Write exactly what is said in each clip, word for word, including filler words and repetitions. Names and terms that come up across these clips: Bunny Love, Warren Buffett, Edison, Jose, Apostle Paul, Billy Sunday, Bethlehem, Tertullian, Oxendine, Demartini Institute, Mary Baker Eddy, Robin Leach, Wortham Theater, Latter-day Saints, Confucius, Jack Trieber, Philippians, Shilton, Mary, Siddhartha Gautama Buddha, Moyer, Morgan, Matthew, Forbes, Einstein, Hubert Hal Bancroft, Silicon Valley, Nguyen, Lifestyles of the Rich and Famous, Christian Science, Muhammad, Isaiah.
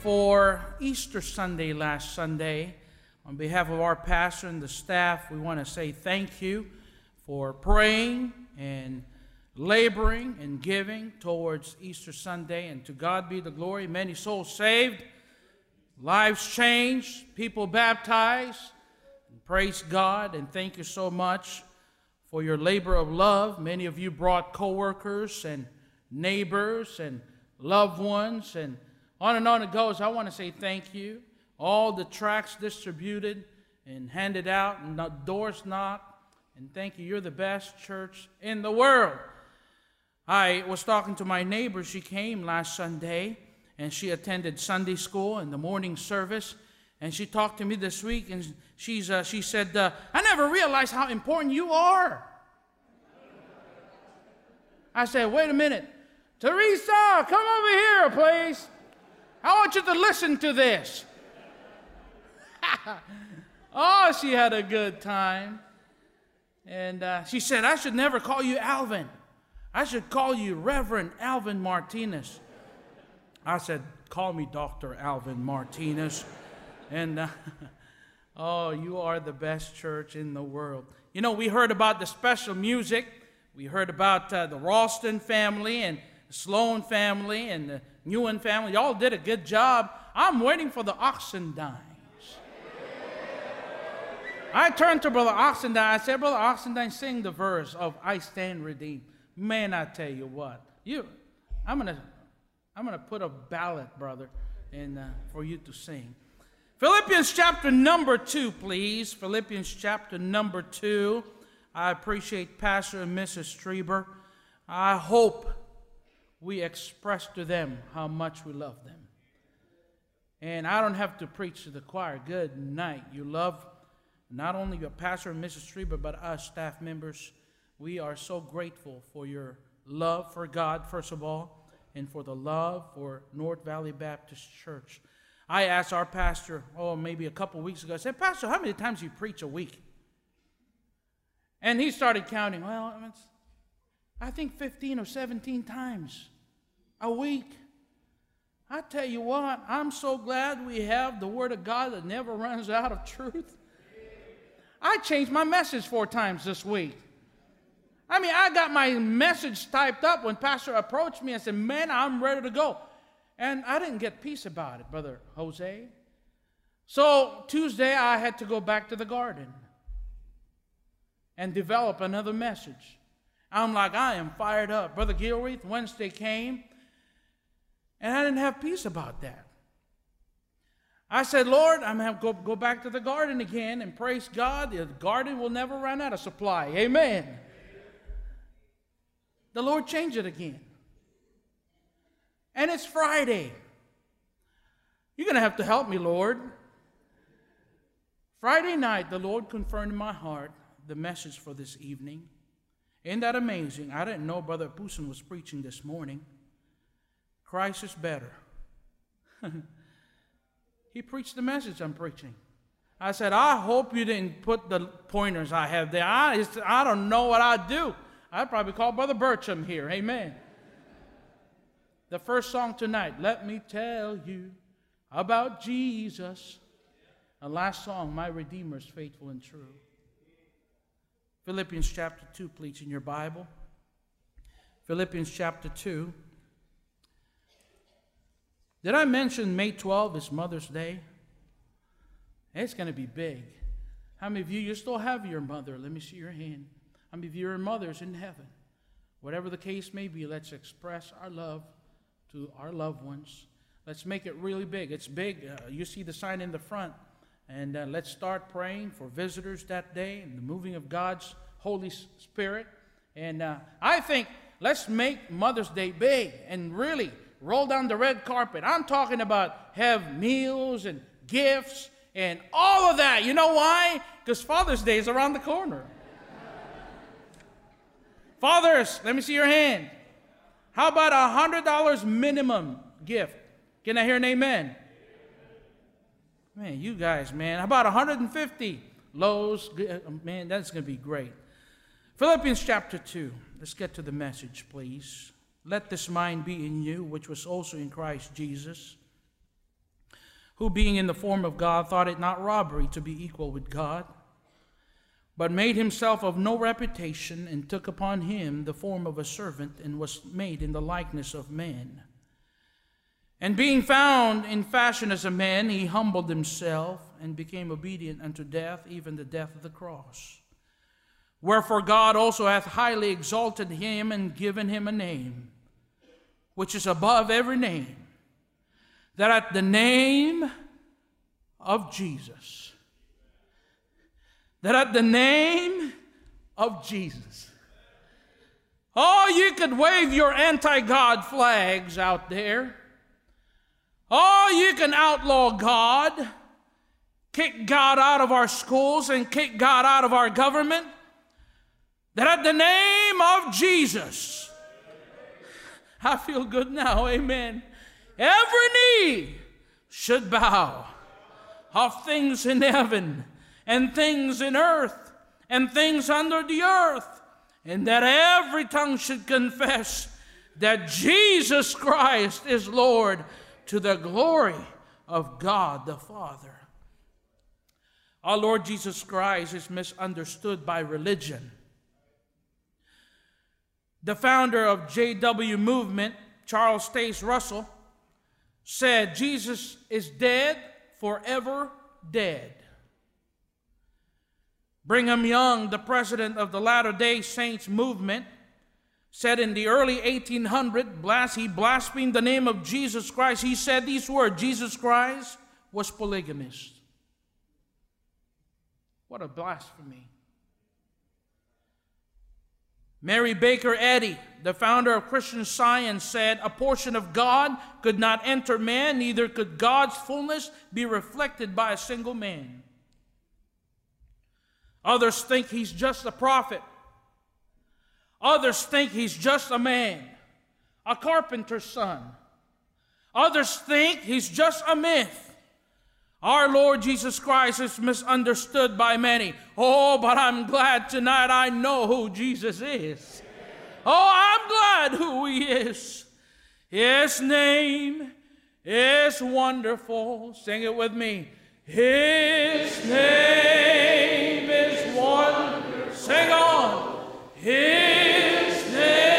for Easter Sunday last Sunday. On behalf of our pastor and the staff, we want to say thank you for praying and laboring and giving towards Easter Sunday. And to God be the glory. Many souls saved, lives changed, people baptized. And praise God, and thank you so much for your labor of love. Many of you brought co-workers and neighbors and loved ones, and on and on it goes. I want to say thank you. All the tracts distributed and handed out, and the doors knocked. And thank you. You're the best church in the world. I was talking to my neighbor. She came last Sunday, and she attended Sunday school and the morning service. And she talked to me this week, and she's uh, she said, uh, I never realized how important you are. I said, wait a minute. Teresa, come over here, please. I want you to listen to this. Oh, she had a good time. And uh, she said, I should never call you Alvin. I should call you Reverend Alvin Martinez. I said, call me Doctor Alvin Martinez. And uh, oh, you are the best church in the world. You know, we heard about the special music. We heard about uh, the Ralston family and the Sloan family and the Nguyen family. Y'all did a good job. I'm waiting for the Oxendines. I turned to Brother Oxendine. I said, Brother Oxendine, sing the verse of I Stand Redeemed. Man, I tell you what. You, I'm going to I'm gonna put a ballad, brother, in, uh, for you to sing. Philippians chapter number two, please. Philippians chapter number two. I appreciate Pastor and Missus Trieber. I hope we express to them how much we love them. And I don't have to preach to the choir. Good night. You love not only your pastor and Missus Trieber, but us staff members. We are so grateful for your love for God, first of all, and for the love for North Valley Baptist Church. I asked our pastor, oh, maybe a couple weeks ago, I said, Pastor, how many times do you preach a week? And he started counting. Well, it's, I think fifteen or seventeen times a week. I tell you what, I'm so glad we have the Word of God that never runs out of truth. I changed my message four times this week. I mean, I got my message typed up when Pastor approached me and said, man, I'm ready to go. And I didn't get peace about it, Brother Jose. So Tuesday, I had to go back to the garden and develop another message. I'm like, I am fired up. Brother Gilreath, Wednesday came, and I didn't have peace about that. I said, Lord, I'm going to go, go back to the garden again, and praise God, the garden will never run out of supply. Amen. Amen. The Lord changed it again. And it's Friday. You're going to have to help me, Lord. Friday night, the Lord confirmed in my heart the message for this evening. Isn't that amazing? I didn't know Brother Poussin was preaching this morning. Christ is better. He preached the message I'm preaching. I said, I hope you didn't put the pointers I have there. I, just, I don't know what I'd do. I'd probably call Brother Bertram here. Amen. The first song tonight, Let Me Tell You About Jesus. The last song, My Redeemer is Faithful and True. Philippians chapter two, please, in your Bible. Philippians chapter two. Did I mention May twelfth is Mother's Day? It's going to be big. How many of you, you still have your mother? Let me see your hand. How many of your mothers in heaven? Whatever the case may be, let's express our love to our loved ones. Let's make it really big. It's big. Uh, you see the sign in the front. And uh, let's start praying for visitors that day and the moving of God's Holy Spirit. And uh, I think let's make Mother's Day big and really roll down the red carpet. I'm talking about have meals and gifts and all of that. You know why? Because Father's Day is around the corner. Fathers, let me see your hand. How about a one hundred dollars minimum gift? Can I hear an amen? Man, you guys, man. How about one hundred fifty loaves? Man, that's going to be great. Philippians chapter two. Let's get to the message, please. Let this mind be in you, which was also in Christ Jesus, who being in the form of God thought it not robbery to be equal with God, but made himself of no reputation, and took upon him the form of a servant, and was made in the likeness of man. And being found in fashion as a man, he humbled himself and became obedient unto death, even the death of the cross. Wherefore God also hath highly exalted him and given him a name, which is above every name, that at the name of Jesus, that at the name of Jesus. Oh, you could wave your anti-God flags out there. Oh, you can outlaw God, kick God out of our schools and kick God out of our government. That at the name of Jesus, I feel good now, amen. Every knee should bow of things in heaven and things in earth and things under the earth, and that every tongue should confess that Jesus Christ is Lord, to the glory of God the Father. Our Lord Jesus Christ is misunderstood by religion. The founder of J W movement, Charles Taze Russell, said, Jesus is dead, forever dead. Brigham Young, the president of the Latter-day Saints movement, said in the early eighteen hundreds, he blasphemed the name of Jesus Christ. He said these words, Jesus Christ was polygamist. What a blasphemy. Mary Baker Eddy, the founder of Christian Science, said, a portion of God could not enter man, neither could God's fullness be reflected by a single man. Others think he's just a prophet. Others think he's just a man, a carpenter's son. Others think he's just a myth. Our Lord Jesus Christ is misunderstood by many. Oh, but I'm glad tonight I know who Jesus is. Oh, I'm glad who he is. His name is wonderful. Sing it with me. His name is wonderful. Sing on. His name.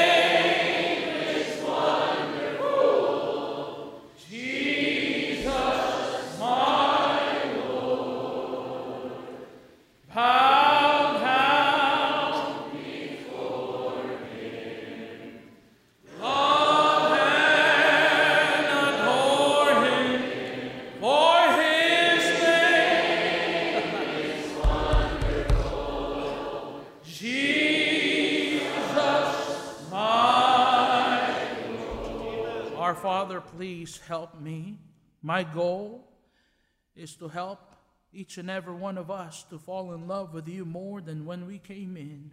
Father, please help me. My goal is to help each and every one of us to fall in love with you more than when we came in.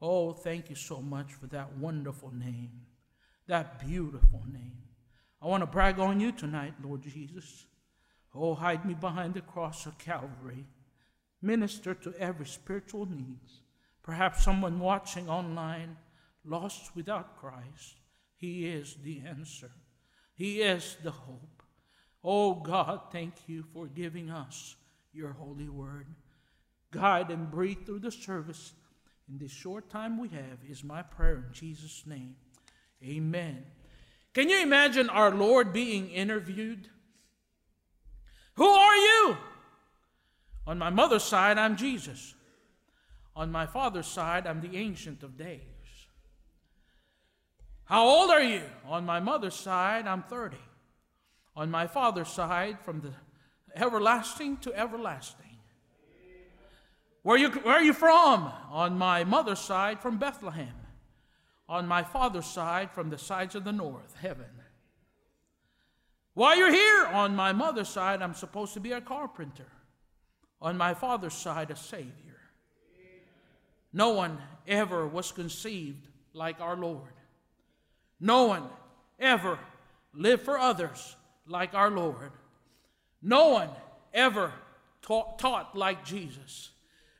Oh, thank you so much for that wonderful name, that beautiful name. I want to brag on you tonight, Lord Jesus. Oh, hide me behind the cross of Calvary. Minister to every spiritual need. Perhaps someone watching online, lost without Christ. He is the answer. He is the hope. Oh God, thank you for giving us your holy word. Guide and breathe through the service. In this short time we have is my prayer in Jesus' name. Amen. Can you imagine our Lord being interviewed? Who are you? On my mother's side, I'm Jesus. On my father's side, I'm the Ancient of Days. How old are you? On my mother's side, I'm thirty. On my father's side, from the everlasting to everlasting. Where, you, where are you from? On my mother's side, from Bethlehem. on my father's side from the sides of the north, heaven. While you're here, on my mother's side, I'm supposed to be a carpenter. On my father's side, a savior. No one ever was conceived like our Lord. No one ever lived for others like our Lord. No one ever taught, taught like Jesus.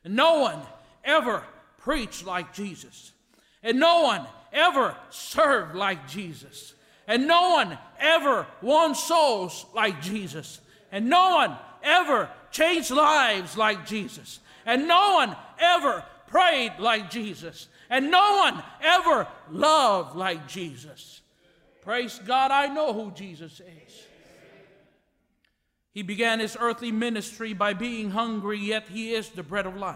No one ever preached like Jesus. And no one ever served like Jesus. And no one ever won souls like Jesus. And no one ever changed lives like Jesus. And no one ever prayed like Jesus. And no one ever loved like Jesus. Praise God, I know who Jesus is. He began his earthly ministry by being hungry, yet he is the bread of life.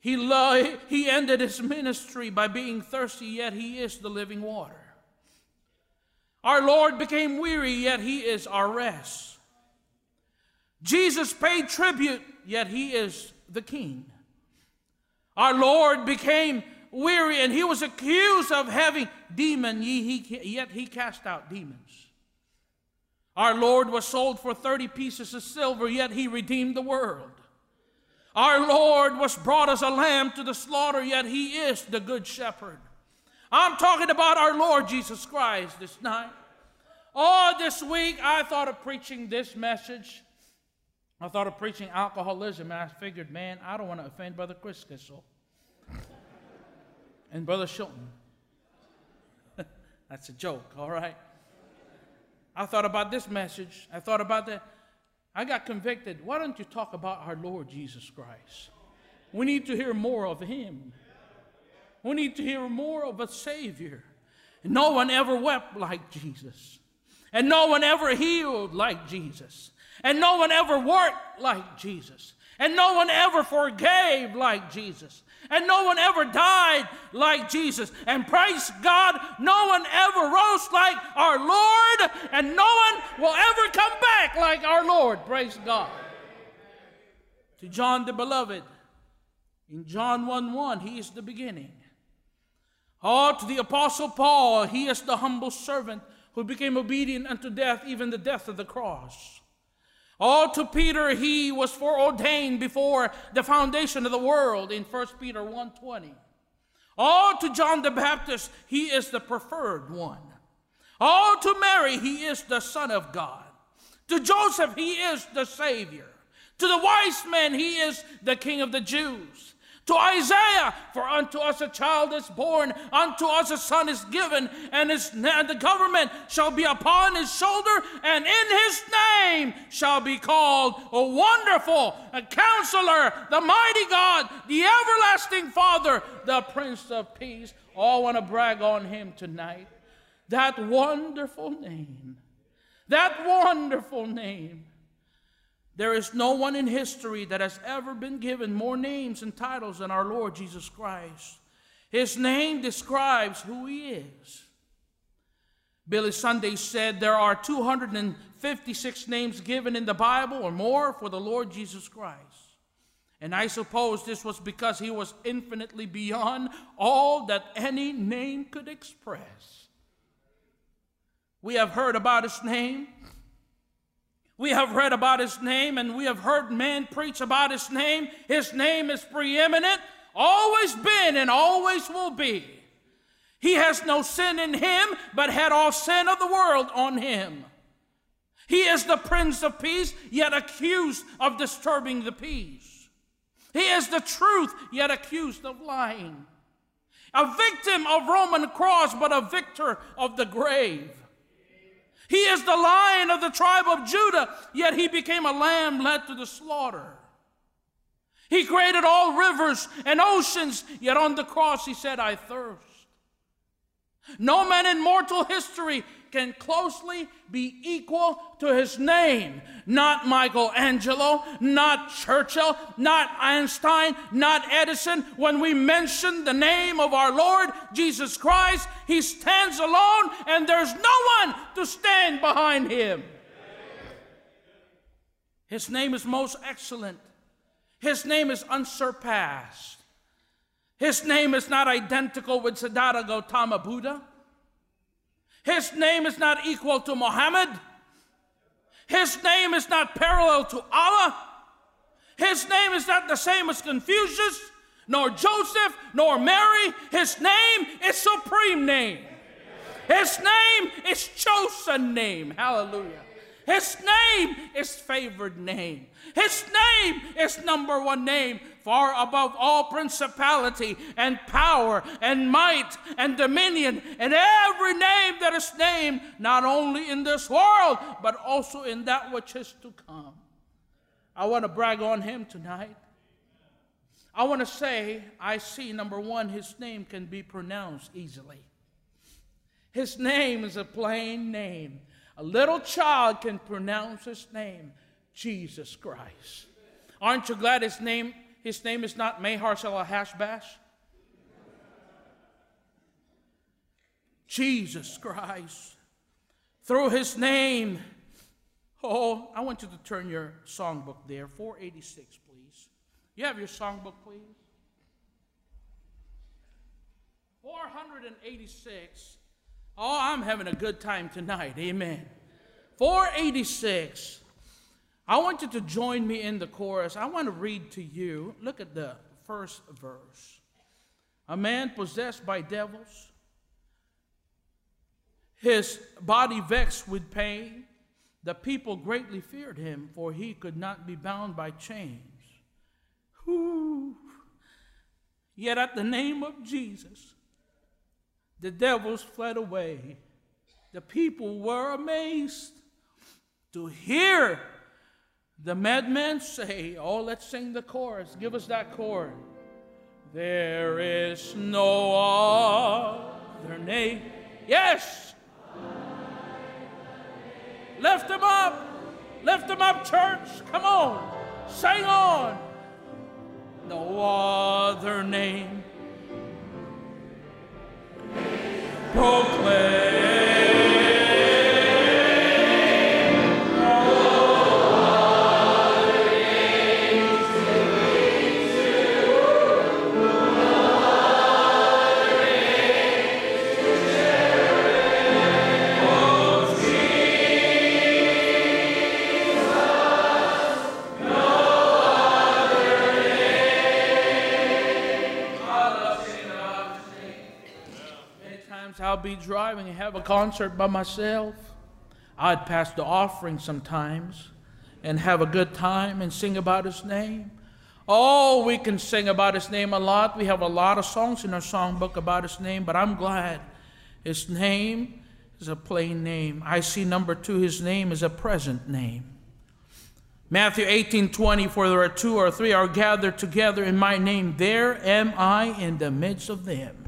He, lo- he ended his ministry by being thirsty, yet he is the living water. Our Lord became weary, yet he is our rest. Jesus paid tribute, yet he is the king. Our Lord became weary, and he was accused of having demons, yet he cast out demons. Our Lord was sold for thirty pieces of silver, yet he redeemed the world. Our Lord was brought as a lamb to the slaughter, yet he is the good shepherd. I'm talking about our Lord Jesus Christ this night. Oh, this week I thought of preaching this message. I thought of preaching alcoholism, and I figured, man, I don't want to offend Brother Chris Kissel and Brother Shilton. That's a joke, all right? I thought about this message. I thought about that. I got convicted. Why don't you talk about our Lord Jesus Christ? We need to hear more of him. We need to hear more of a Savior. No one ever wept like Jesus. And no one ever healed like Jesus. And no one ever worked like Jesus. And no one ever forgave like Jesus. And no one ever died like Jesus. And praise God, no one ever rose like our Lord. And no one will ever come back like our Lord. Praise God. To John the Beloved, in John one one, he is the beginning. Oh, to the Apostle Paul, he is the humble servant who became obedient unto death, even the death of the cross. Oh, to Peter, he was foreordained before the foundation of the world in First Peter one twenty. Oh, to John the Baptist, he is the preferred one. Oh, to Mary, he is the Son of God. To Joseph, he is the Savior. To the wise men, he is the King of the Jews. To Isaiah, for unto us a child is born, unto us a son is given, and, his, and the government shall be upon his shoulder, and in his name shall be called a wonderful, a counselor, the mighty God, the everlasting Father, the Prince of Peace. All want to brag on him tonight. That wonderful name, that wonderful name. There is no one in history that has ever been given more names and titles than our Lord Jesus Christ. His name describes who he is. Billy Sunday said there are two hundred fifty-six names given in the Bible or more for the Lord Jesus Christ. And I suppose this was because he was infinitely beyond all that any name could express. We have heard about his name. We have read about his name, and we have heard men preach about his name. His name is preeminent, always been and always will be. He has no sin in him, but had all sin of the world on him. He is the Prince of Peace, yet accused of disturbing the peace. He is the truth, yet accused of lying. A victim of Roman cross, but a victor of the grave. He is the Lion of the tribe of Judah, yet he became a lamb led to the slaughter. He created all rivers and oceans, yet on the cross he said, I thirst. No man in mortal history can closely be equal to his name. Not Michelangelo, not Churchill, not Einstein, not Edison. When we mention the name of our Lord Jesus Christ, he stands alone, and there's no one to stand behind him. His name is most excellent. His name is unsurpassed. His name is not identical with Siddhartha Gautama Buddha. His name is not equal to Muhammad. His name is not parallel to Allah. His name is not the same as Confucius, nor Joseph, nor Mary. His name is supreme name. His name is chosen name. Hallelujah. His name is favored name. His name is number one name, far above all principality and power and might and dominion and every name that is named, not only in this world, but also in that which is to come. I want to brag on him tonight. I want to say, I see, number one, his name can be pronounced easily. His name is a plain name. A little child can pronounce his name, Jesus Christ. Aren't you glad his name, his name is not Mahar Salah Hash Bash? Jesus Christ. Through his name. Oh, I want you to turn your songbook there, four eighty-six, please. You have your songbook, please? four eighty-six. Oh, I'm having a good time tonight. Amen. four eighty-six. I want you to join me in the chorus. I want to read to you. Look at the first verse. A man possessed by devils, his body vexed with pain. The people greatly feared him, for he could not be bound by chains. Whew. Yet at the name of Jesus, the devils fled away. The people were amazed to hear the madman say, oh, let's sing the chorus. Give us that chord. There is no other name. Yes. Lift them up. Lift them up, church. Come on. Sing on. No other name. Proclaim. I'll be driving and have a concert by myself. I'd pass the offering sometimes and have a good time and sing about his name. Oh, we can sing about his name a lot. We have a lot of songs in our songbook about his name, but I'm glad his name is a plain name. I see number two, his name is a present name. Matthew eighteen twenty, for there are two or three are gathered together in my name. There am I in the midst of them.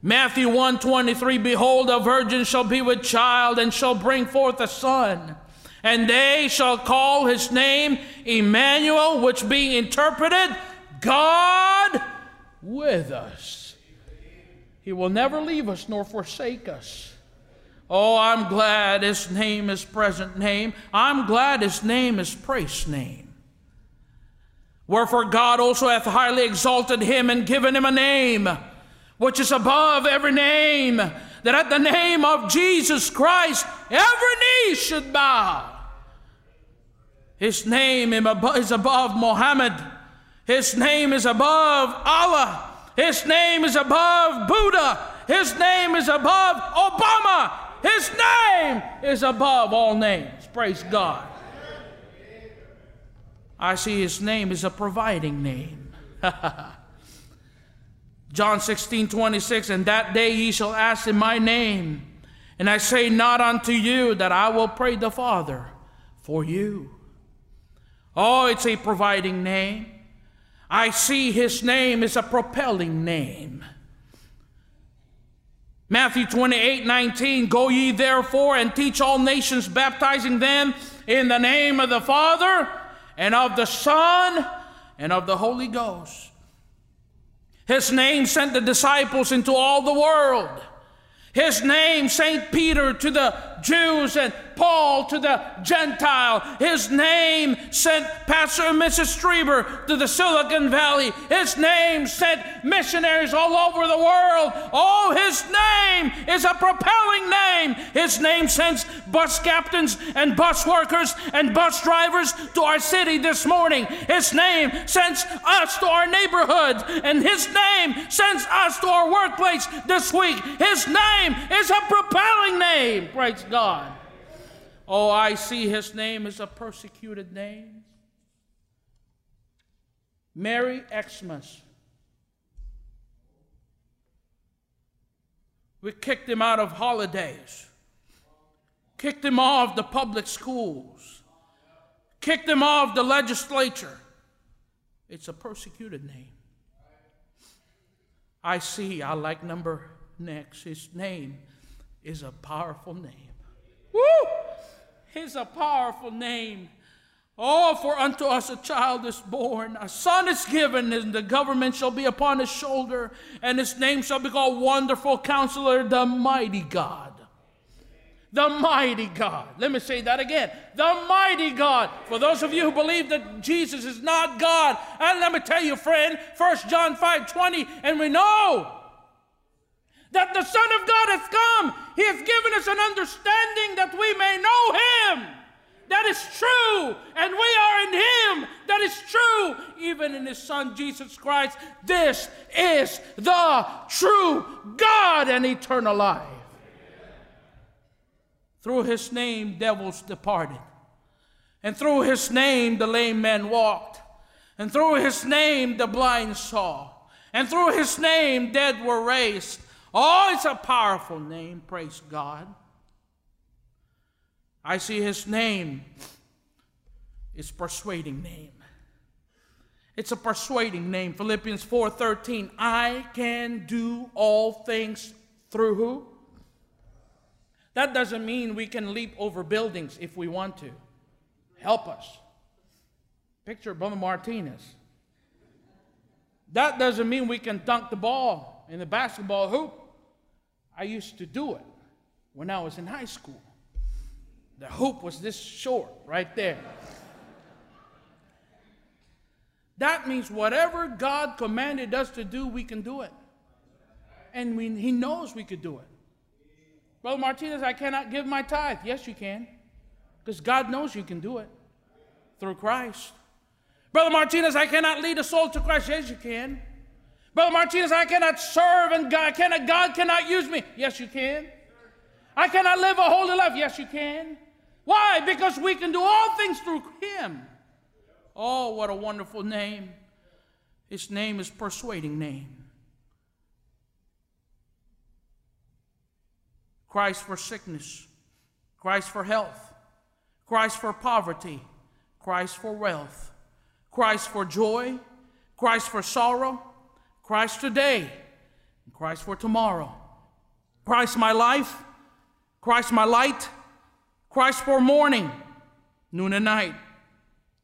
Matthew one twenty-three, behold, a virgin shall be with child and shall bring forth a son, and they shall call his name Emmanuel, which being interpreted, God with us. He will never leave us nor forsake us. Oh, I'm glad his name is present name. I'm glad his name is praise name. Wherefore God also hath highly exalted him and given him a name which is above every name, that at the name of Jesus Christ, every knee should bow. His name is above Muhammad. His name is above Allah. His name is above Buddha. His name is above Obama. His name is above all names. Praise God. I see his name is a providing name. John sixteen twenty-six, and that day ye shall ask in my name, and I say not unto you that I will pray the Father for you. Oh, it's a providing name. I see his name is a propelling name. Matthew twenty-eight nineteen, go ye therefore and teach all nations, baptizing them in the name of the Father and of the Son and of the Holy Ghost. His name sent the disciples into all the world. His name sent Peter to the Jews and Paul to the Gentile. His name sent Pastor and Missus Trieber to the Silicon Valley. His name sent missionaries all over the world. Oh, his name is a propelling name. His name sends bus captains and bus workers and bus drivers to our city this morning. His name sends us to our neighborhood, and his name sends us to our workplace this week. His name is a propelling name. Praise God. Oh, I see his name as a persecuted name. Merry Xmas. We kicked him out of holidays, kicked him off the public schools, kicked him off the legislature. It's a persecuted name. I see, I like number next. His name is a powerful name. Woo! It's a powerful name. Oh, for unto us a child is born, a son is given, and the government shall be upon his shoulder, and his name shall be called Wonderful Counselor, the Mighty God. The Mighty God. Let me say that again. The Mighty God. For those of you who believe that Jesus is not God, and let me tell you, friend, First John five twenty, and we know that the Son of God has come. He has given us an understanding that we may know him. That is true, and we are in him. That is true, even in his Son, Jesus Christ. This is the true God and eternal life. Amen. Through his name, devils departed. And through his name, the lame man walked. And through his name, the blind saw. And through his name, dead were raised. Oh, it's a powerful name, praise God. I see his name is persuading name. It's a persuading name. Philippians four thirteen, I can do all things through who? That doesn't mean we can leap over buildings if we want to. Help us. Picture Brother Martinez. That doesn't mean we can dunk the ball in the basketball hoop. I used to do it when I was in high school. The hoop was this short right there. That means whatever God commanded us to do, we can do it. And we, he knows we could do it. Brother Martinez, I cannot give my tithe. Yes, you can. Because God knows you can do it through Christ. Brother Martinez, I cannot lead a soul to Christ. Yes, you can. Brother Martinez, I cannot serve and God cannot, God cannot use me. Yes, you can. I cannot live a holy life. Yes, you can. Why? Because we can do all things through him. Oh, what a wonderful name. His name is persuading name. Christ for sickness. Christ for health. Christ for poverty. Christ for wealth. Christ for joy. Christ for sorrow. Christ today. Christ for tomorrow. Christ my life. Christ my light. Christ for morning, noon and night.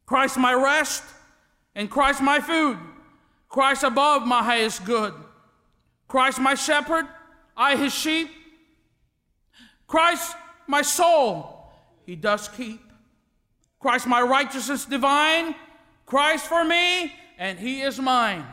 Christ my rest, and Christ my food. Christ above, my highest good. Christ my shepherd, I his sheep. Christ my soul, he does keep. Christ my righteousness divine, Christ for me, and he is mine.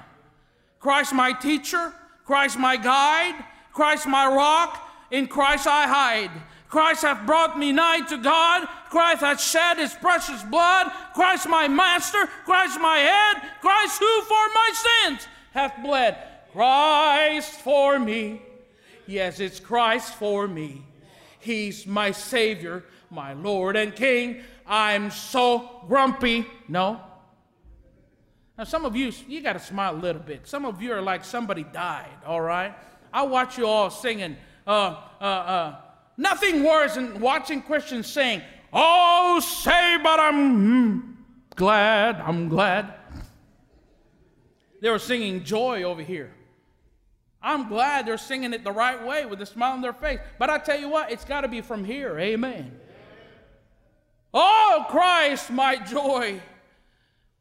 Christ my teacher, Christ my guide, Christ my rock, in Christ I hide. Christ hath brought me nigh to God. Christ hath shed his precious blood. Christ my master. Christ my head. Christ who for my sins hath bled. Christ for me. Yes, it's Christ for me. He's my Savior, my Lord and King. I'm so grumpy. No. Now some of you, you got to smile a little bit. Some of you are like somebody died, all right? I watch you all singing. Uh, uh, uh, nothing worse than watching Christians sing, oh, say, but I'm glad, I'm glad. They were singing joy over here. I'm glad they're singing it the right way with a smile on their face. But I tell you what, it's got to be from here, amen. Amen. Oh, Christ, my joy,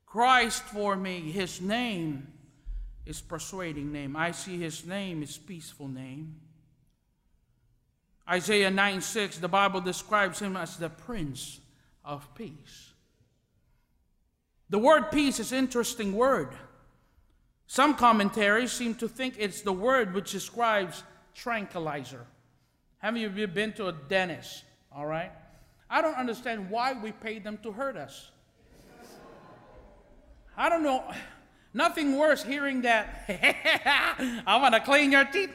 Christ for me. His name is persuading name. I see his name is peaceful name. Isaiah nine six, the Bible describes him as the Prince of Peace. The word peace is an interesting word. Some commentaries seem to think it's the word which describes tranquilizer. Have you been to a dentist? All right. I don't understand why we pay them to hurt us. I don't know. Nothing worse hearing that, I want to clean your teeth.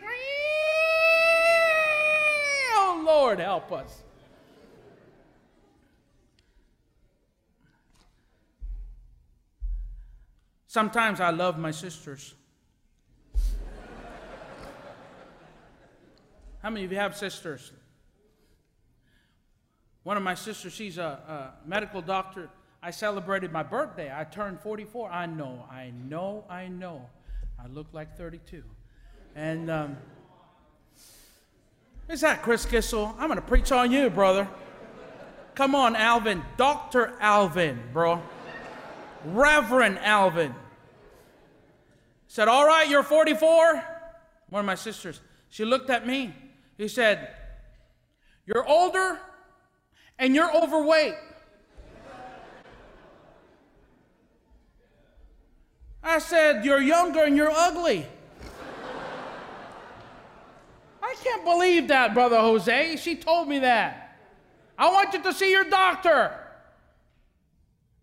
Oh, Lord, help us. Sometimes I love my sisters. How many of you have sisters? One of my sisters, she's a, a medical doctor. I celebrated my birthday. I turned forty-four. I know, I know, I know. I look like thirty-two. And um, is that Chris Kissel? I'm going to preach on you, brother. Come on, Alvin. Doctor Alvin, bro. Reverend Alvin. Said, all right, you're forty-four? One of my sisters. She looked at me. He said, you're older and you're overweight. I said, you're younger and you're ugly. I can't believe that, Brother Jose. She told me that. I want you to see your doctor.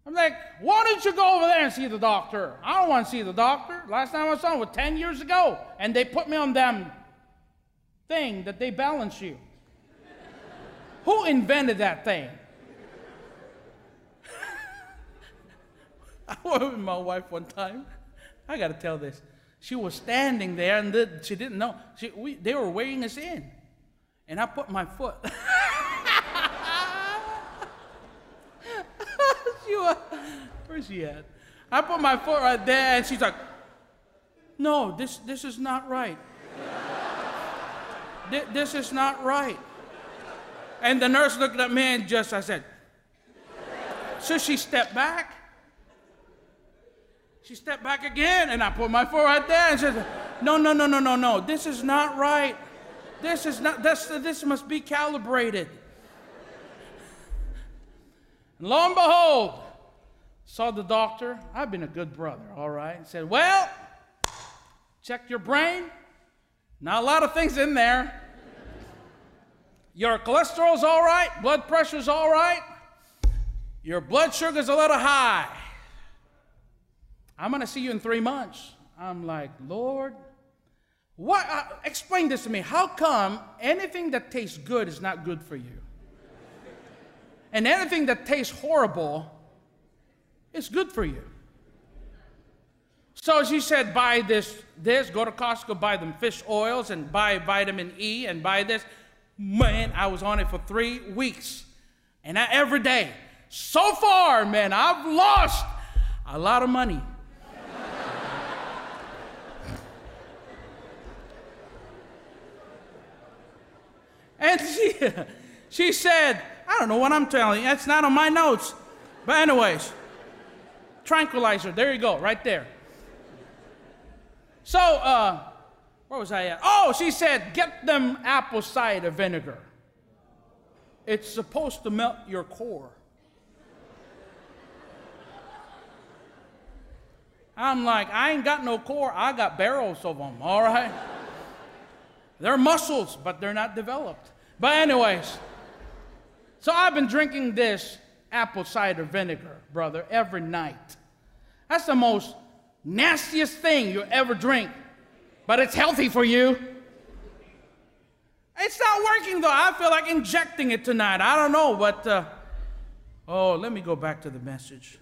I'm like, why don't you go over there and see the doctor? I don't want to see the doctor. Last time I saw him was ten years ago, and they put me on them thing that they balance you. Who invented that thing? I was with my wife one time. I got to tell this. She was standing there, and the, she didn't know. She, we, they were weighing us in, and I put my foot. She was, where's she at? I put my foot right there, and she's like, no, this, this is not right. Th this is not right. And the nurse looked at me and just, I said, so she stepped back. She stepped back again, and I put my foot right there, and she said, no, no, no, no, no, no, this is not right. This is not, this, this must be calibrated. And lo and behold, saw the doctor. I've been a good brother, all right? And said, well, check your brain. Not a lot of things in there. Your cholesterol's all right. Blood pressure's all right. Your blood sugar's a little high. I'm going to see you in three months. I'm like, Lord, what? Uh, explain this to me. How come anything that tastes good is not good for you? And anything that tastes horrible is good for you? So she said, buy this, this, go to Costco, buy them fish oils, and buy vitamin E, and buy this. Man, I was on it for three weeks. And I, every day. So far, man, I've lost a lot of money. And she, she said, I don't know what I'm telling you. That's not on my notes. But anyways, tranquilizer. There you go, right there. So, uh, where was I at? Oh, she said, get them apple cider vinegar. It's supposed to melt your core. I'm like, I ain't got no core. I got barrels of them, all right? They're muscles, but they're not developed. But anyways, so I've been drinking this apple cider vinegar, brother, every night. That's the most nastiest thing you ever drink, but it's healthy for you. It's not working, though. I feel like injecting it tonight. I don't know, but, uh, oh, let me go back to the message.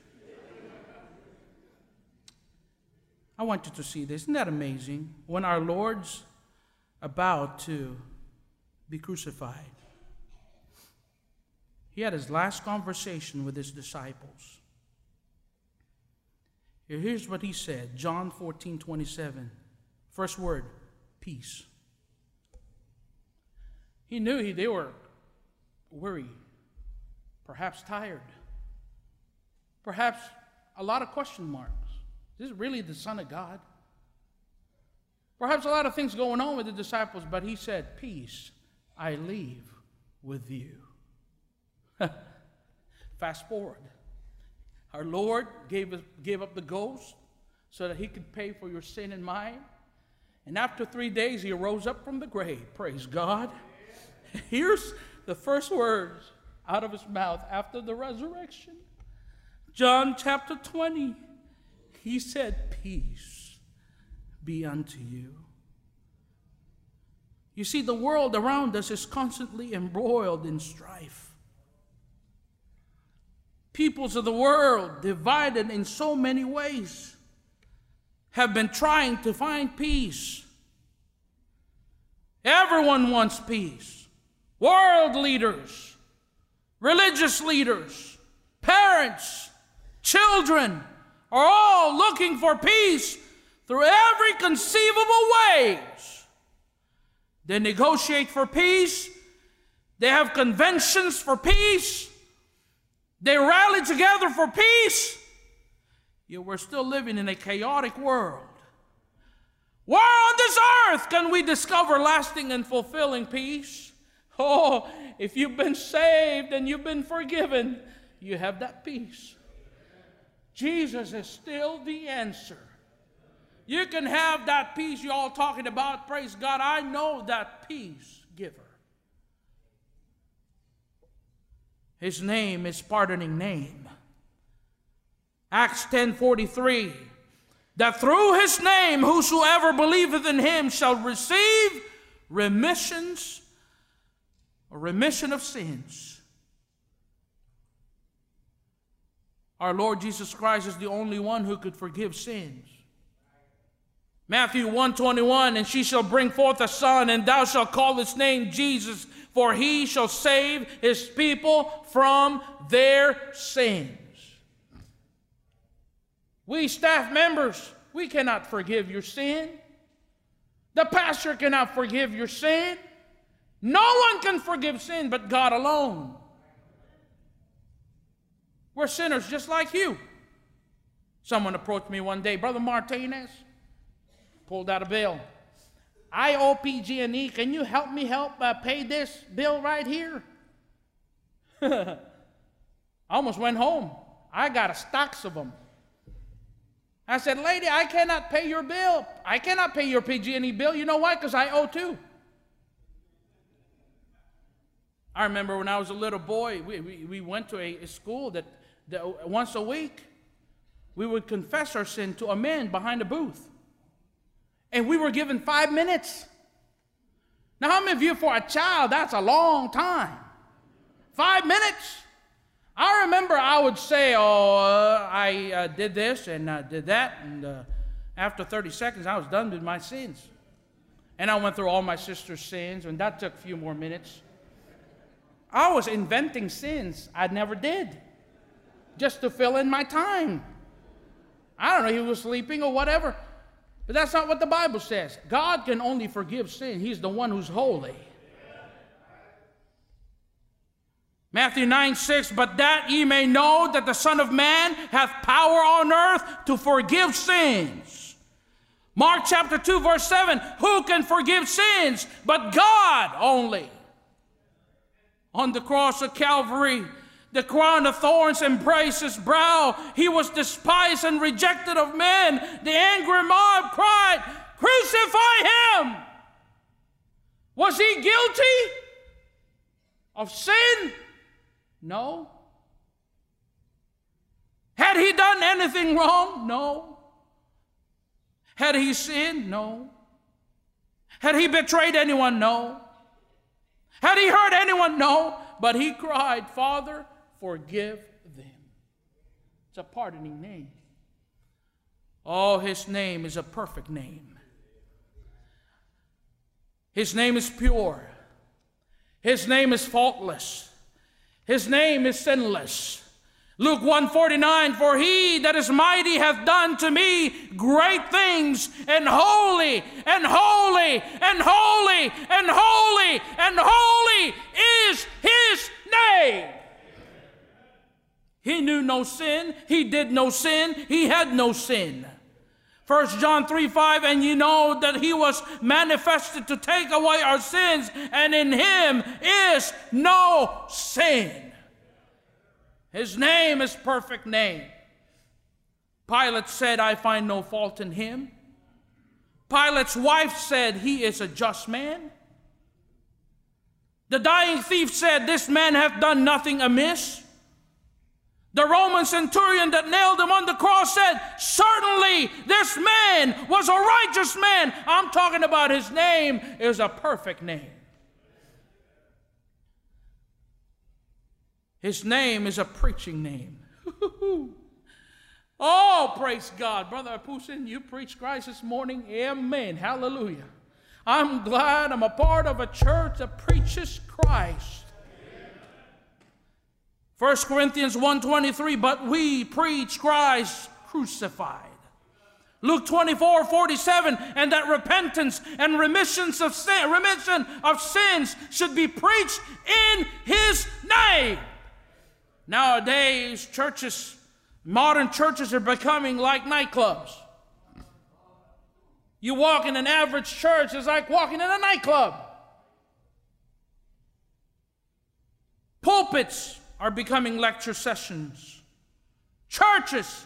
I want you to see this. Isn't that amazing? When our Lord's about to be crucified, he had his last conversation with his disciples. Here's what he said, John fourteen twenty-seven. First word, peace. He knew he, they were weary, perhaps tired, perhaps a lot of question marks. Is this really the Son of God? Perhaps a lot of things going on with the disciples, but he said, peace I leave with you. Fast forward. Our Lord gave, us, gave up the ghost so that he could pay for your sin and mine. And after three days, he rose up from the grave. Praise God. Here's the first words out of his mouth after the resurrection. John chapter twenty, he said, peace be unto you. You see, the world around us is constantly embroiled in strife. Peoples of the world, divided in so many ways, have been trying to find peace. Everyone wants peace. World leaders, religious leaders, parents, children are all looking for peace through every conceivable ways. They negotiate for peace. They have conventions for peace. They rally together for peace. Yet we're still living in a chaotic world. Where on this earth can we discover lasting and fulfilling peace? Oh, if you've been saved and you've been forgiven, you have that peace. Jesus is still the answer. You can have that peace you're all talking about. Praise God, I know that peace giver. His name is pardoning name. Acts ten forty-three, that through his name whosoever believeth in him shall receive remissions A remission of sins. Our Lord Jesus Christ is the only one who could forgive sins. Matthew one twenty-one, and she shall bring forth a son, and thou shalt call his name Jesus, for he shall save his people from their sins. We staff members, we cannot forgive your sin. The pastor cannot forgive your sin. No one can forgive sin but God alone. We're sinners just like you. Someone approached me one day, Brother Martinez, pulled out a bill. I owe P G and E, can you help me help uh, pay this bill right here? I almost went home. I got a stacks of them. I said, lady, I cannot pay your bill. I cannot pay your P G and E bill. You know why? Because I owe two. I remember when I was a little boy, we, we, we went to a, a school that, that once a week, we would confess our sin to a man behind a booth. And we were given five minutes. Now, how many of you, for a child, that's a long time. Five minutes. I remember I would say, oh, uh, I uh, did this and I uh, did that. And uh, after thirty seconds, I was done with my sins. And I went through all my sister's sins, and that took a few more minutes. I was inventing sins I never did, just to fill in my time. I don't know, he was sleeping or whatever. But that's not what the Bible says. God can only forgive sin. He's the one who's holy. Matthew nine six, but that ye may know that the Son of Man hath power on earth to forgive sins. Mark chapter two, verse seven, who can forgive sins but God only? On the cross of Calvary, the crown of thorns embraced his brow. He was despised and rejected of men. The angry mob cried, crucify him! Was he guilty of sin? No. Had he done anything wrong? No. Had he sinned? No. Had he betrayed anyone? No. Had he hurt anyone? No. But he cried, Father, forgive them. It's a pardoning name. Oh, his name is a perfect name. His name is pure. His name is faultless. His name is sinless. Luke one forty-nine, for he that is mighty hath done to me great things, and holy, and holy, and holy, and holy, and holy is his name. He knew no sin. He did no sin. He had no sin. First John three five, and you know that he was manifested to take away our sins, and in him is no sin. His name is perfect name. Pilate said, I find no fault in him. Pilate's wife said, he is a just man. The dying thief said, this man hath done nothing amiss. The Roman centurion that nailed him on the cross said, certainly this man was a righteous man. I'm talking about his name is a perfect name. His name is a preaching name. Oh, praise God. Brother Poussin, you preached Christ this morning. Amen. Hallelujah. I'm glad I'm a part of a church that preaches Christ. First Corinthians one twenty-three, but we preach Christ crucified. Luke twenty-four forty-seven, and that repentance and remissions of sin, remission of sins should be preached in his name. Nowadays, churches, modern churches are becoming like nightclubs. You walk in an average church, it's like walking in a nightclub. Pulpits are becoming lecture sessions. Churches,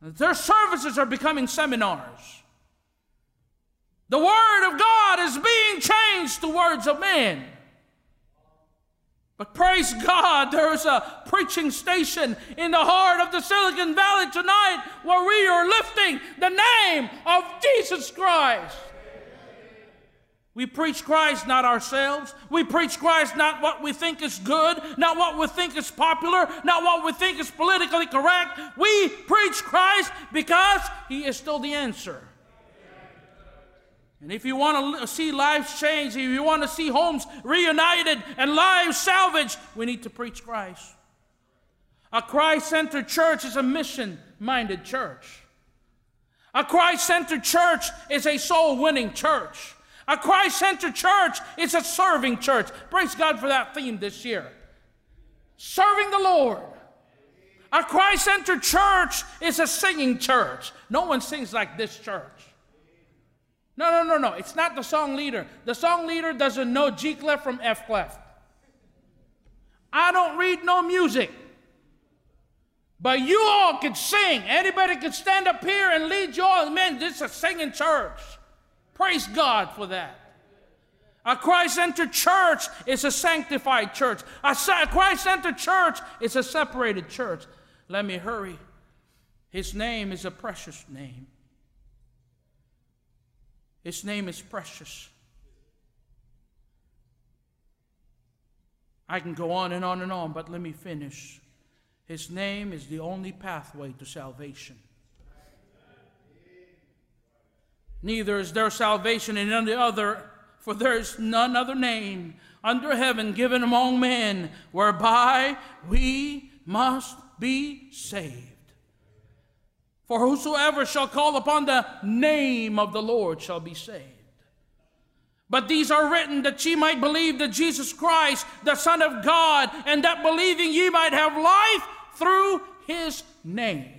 their services are becoming seminars. The word of God is being changed to words of men. But praise God, there is a preaching station in the heart of the Silicon Valley tonight where we are lifting the name of Jesus Christ. We preach Christ, not ourselves. We preach Christ, not what we think is good, not what we think is popular, not what we think is politically correct. We preach Christ because he is still the answer. And if you want to see lives changed, if you want to see homes reunited and lives salvaged, we need to preach Christ. A Christ-centered church is a mission-minded church. A Christ-centered church is a soul-winning church. A Christ-centered church is a serving church. Praise God for that theme this year. Serving the Lord. A Christ-centered church is a singing church. No one sings like this church. No, no, no, no. It's not the song leader. The song leader doesn't know G clef from F clef. I don't read no music. But you all could sing. Anybody could stand up here and lead you all. Man, this is a singing church. Praise God for that. A Christ-centered church is a sanctified church. A Christ-centered church is a separated church. Let me hurry. His name is a precious name. His name is precious. I can go on and on and on, but let me finish. His name is the only pathway to salvation. Neither is there salvation in any other, for there is none other name under heaven given among men, whereby we must be saved. For whosoever shall call upon the name of the Lord shall be saved. But these are written that ye might believe that Jesus Christ, the Son of God, and that believing ye might have life through his name.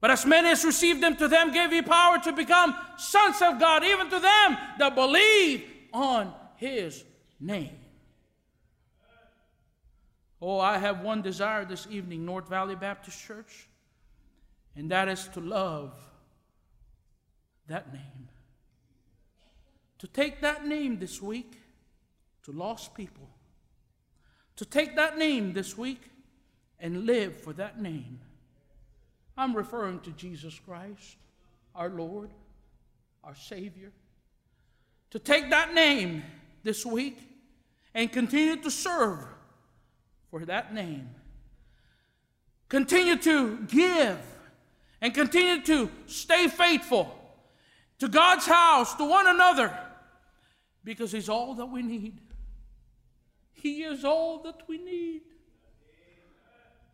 But as many as received him, to them gave he power to become sons of God, even to them that believe on his name. Oh, I have one desire this evening, North Valley Baptist Church, and that is to love that name. To take that name this week to lost people. To take that name this week and live for that name. I'm referring to Jesus Christ, our Lord, our Savior. To take that name this week and continue to serve for that name. Continue to give and continue to stay faithful to God's house, to one another, because he's all that we need. He is all that we need.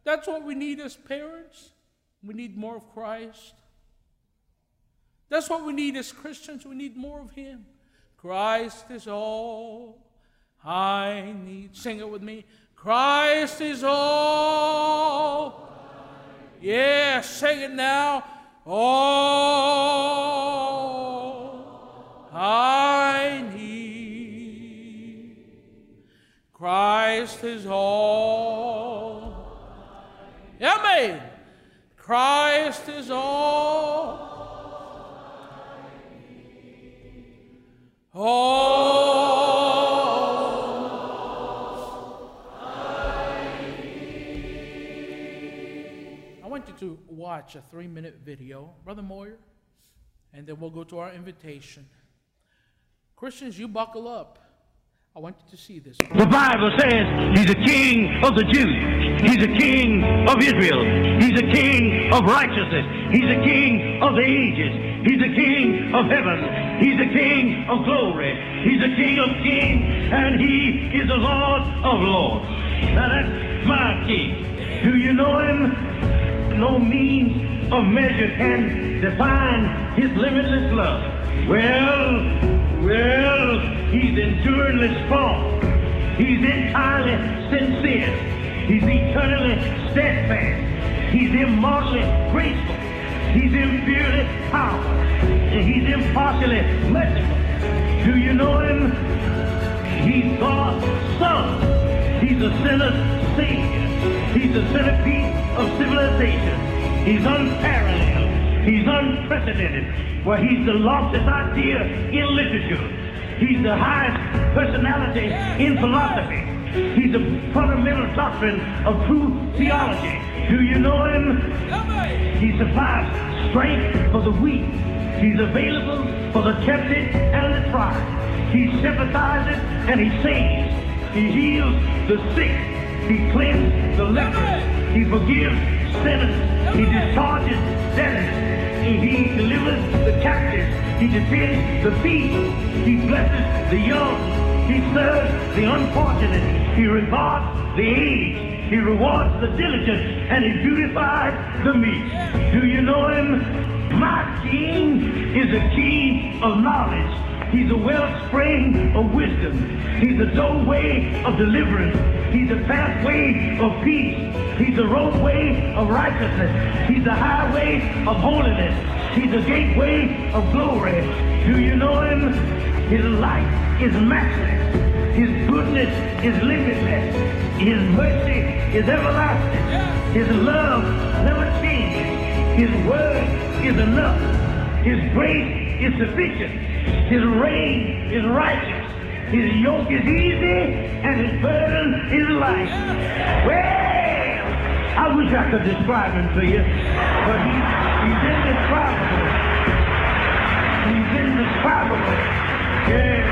That's what we need as parents. We need more of Christ. That's what we need as Christians. We need more of him. Christ is all I need. Sing it with me. Christ is all. Yes, yeah, sing it now. all I need. Christ is all. Amen. Christ is all I need. All. To watch a three-minute video, Brother Moyer, and then we'll go to our invitation. Christians, you buckle up. I want you to see this. The Bible says he's a king of the Jews. He's a king of Israel. He's a king of righteousness. He's a king of the ages. He's a king of heaven. He's a king of glory. He's a king of kings, and he is the Lord of lords. Now that's my king. Do you know him? No means of measure can define his limitless love. Well, well, he's enduringly strong. He's entirely sincere. He's eternally steadfast. He's immortally graceful. He's impurely powerful. And he's impartially merciful. Do you know him? He's God's son. He's a sinner's savior. He's the centerpiece of civilization. He's unparalleled. He's unprecedented. Well, he's the loftiest idea in literature. He's the highest personality in philosophy. He's the fundamental doctrine of true theology. Do you know him? He supplies strength for the weak. He's available for the tempted and the tried. He sympathizes and he saves. He heals the sick. He cleanses the leper. He forgives sinners. He discharges debtors. He delivers the captives. He defends the feeble. He blesses the young. He serves the unfortunate. He regards the aged. He rewards the diligent. And he beautifies the meek. Do you know him? My king is a king of knowledge. He's a wellspring of wisdom. He's a doorway of deliverance. He's a pathway of peace. He's a roadway of righteousness. He's a highway of holiness. He's a gateway of glory. Do you know him? His light is matchless. His goodness is limitless. His mercy is everlasting. His love never changes. His word is enough. His grace is sufficient. His reign is righteous. His yoke is easy and his burden is light. Well, I wish I could describe him to you, but he, he's indescribable. He's indescribable. Yeah.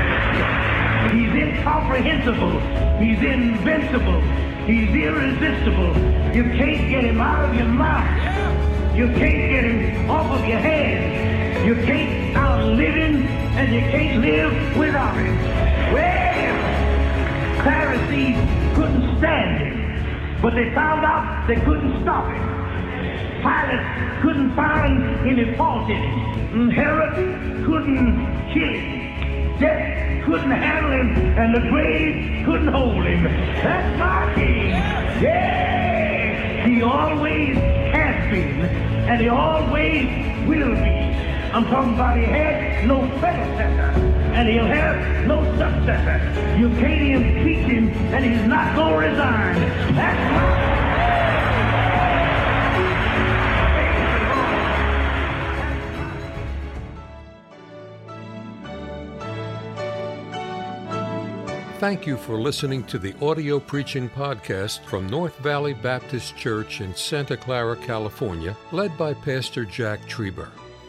He's incomprehensible. He's invincible. He's irresistible. You can't get him out of your mouth. You can't get him off of your hands. You can't outlive him, and you can't live without him. Well, Pharisees couldn't stand him, but they found out they couldn't stop him. Pilate couldn't find any fault in him. Herod couldn't kill him. Death couldn't handle him, and the grave couldn't hold him. That's my king. Yeah! He always has been, and he always will be. I'm talking about he had no predecessor, and he'll have no successor. You can't even teach him, and he's not going to resign. That's my... Thank you for listening to the audio preaching podcast from North Valley Baptist Church in Santa Clara, California, led by Pastor Jack Trieber.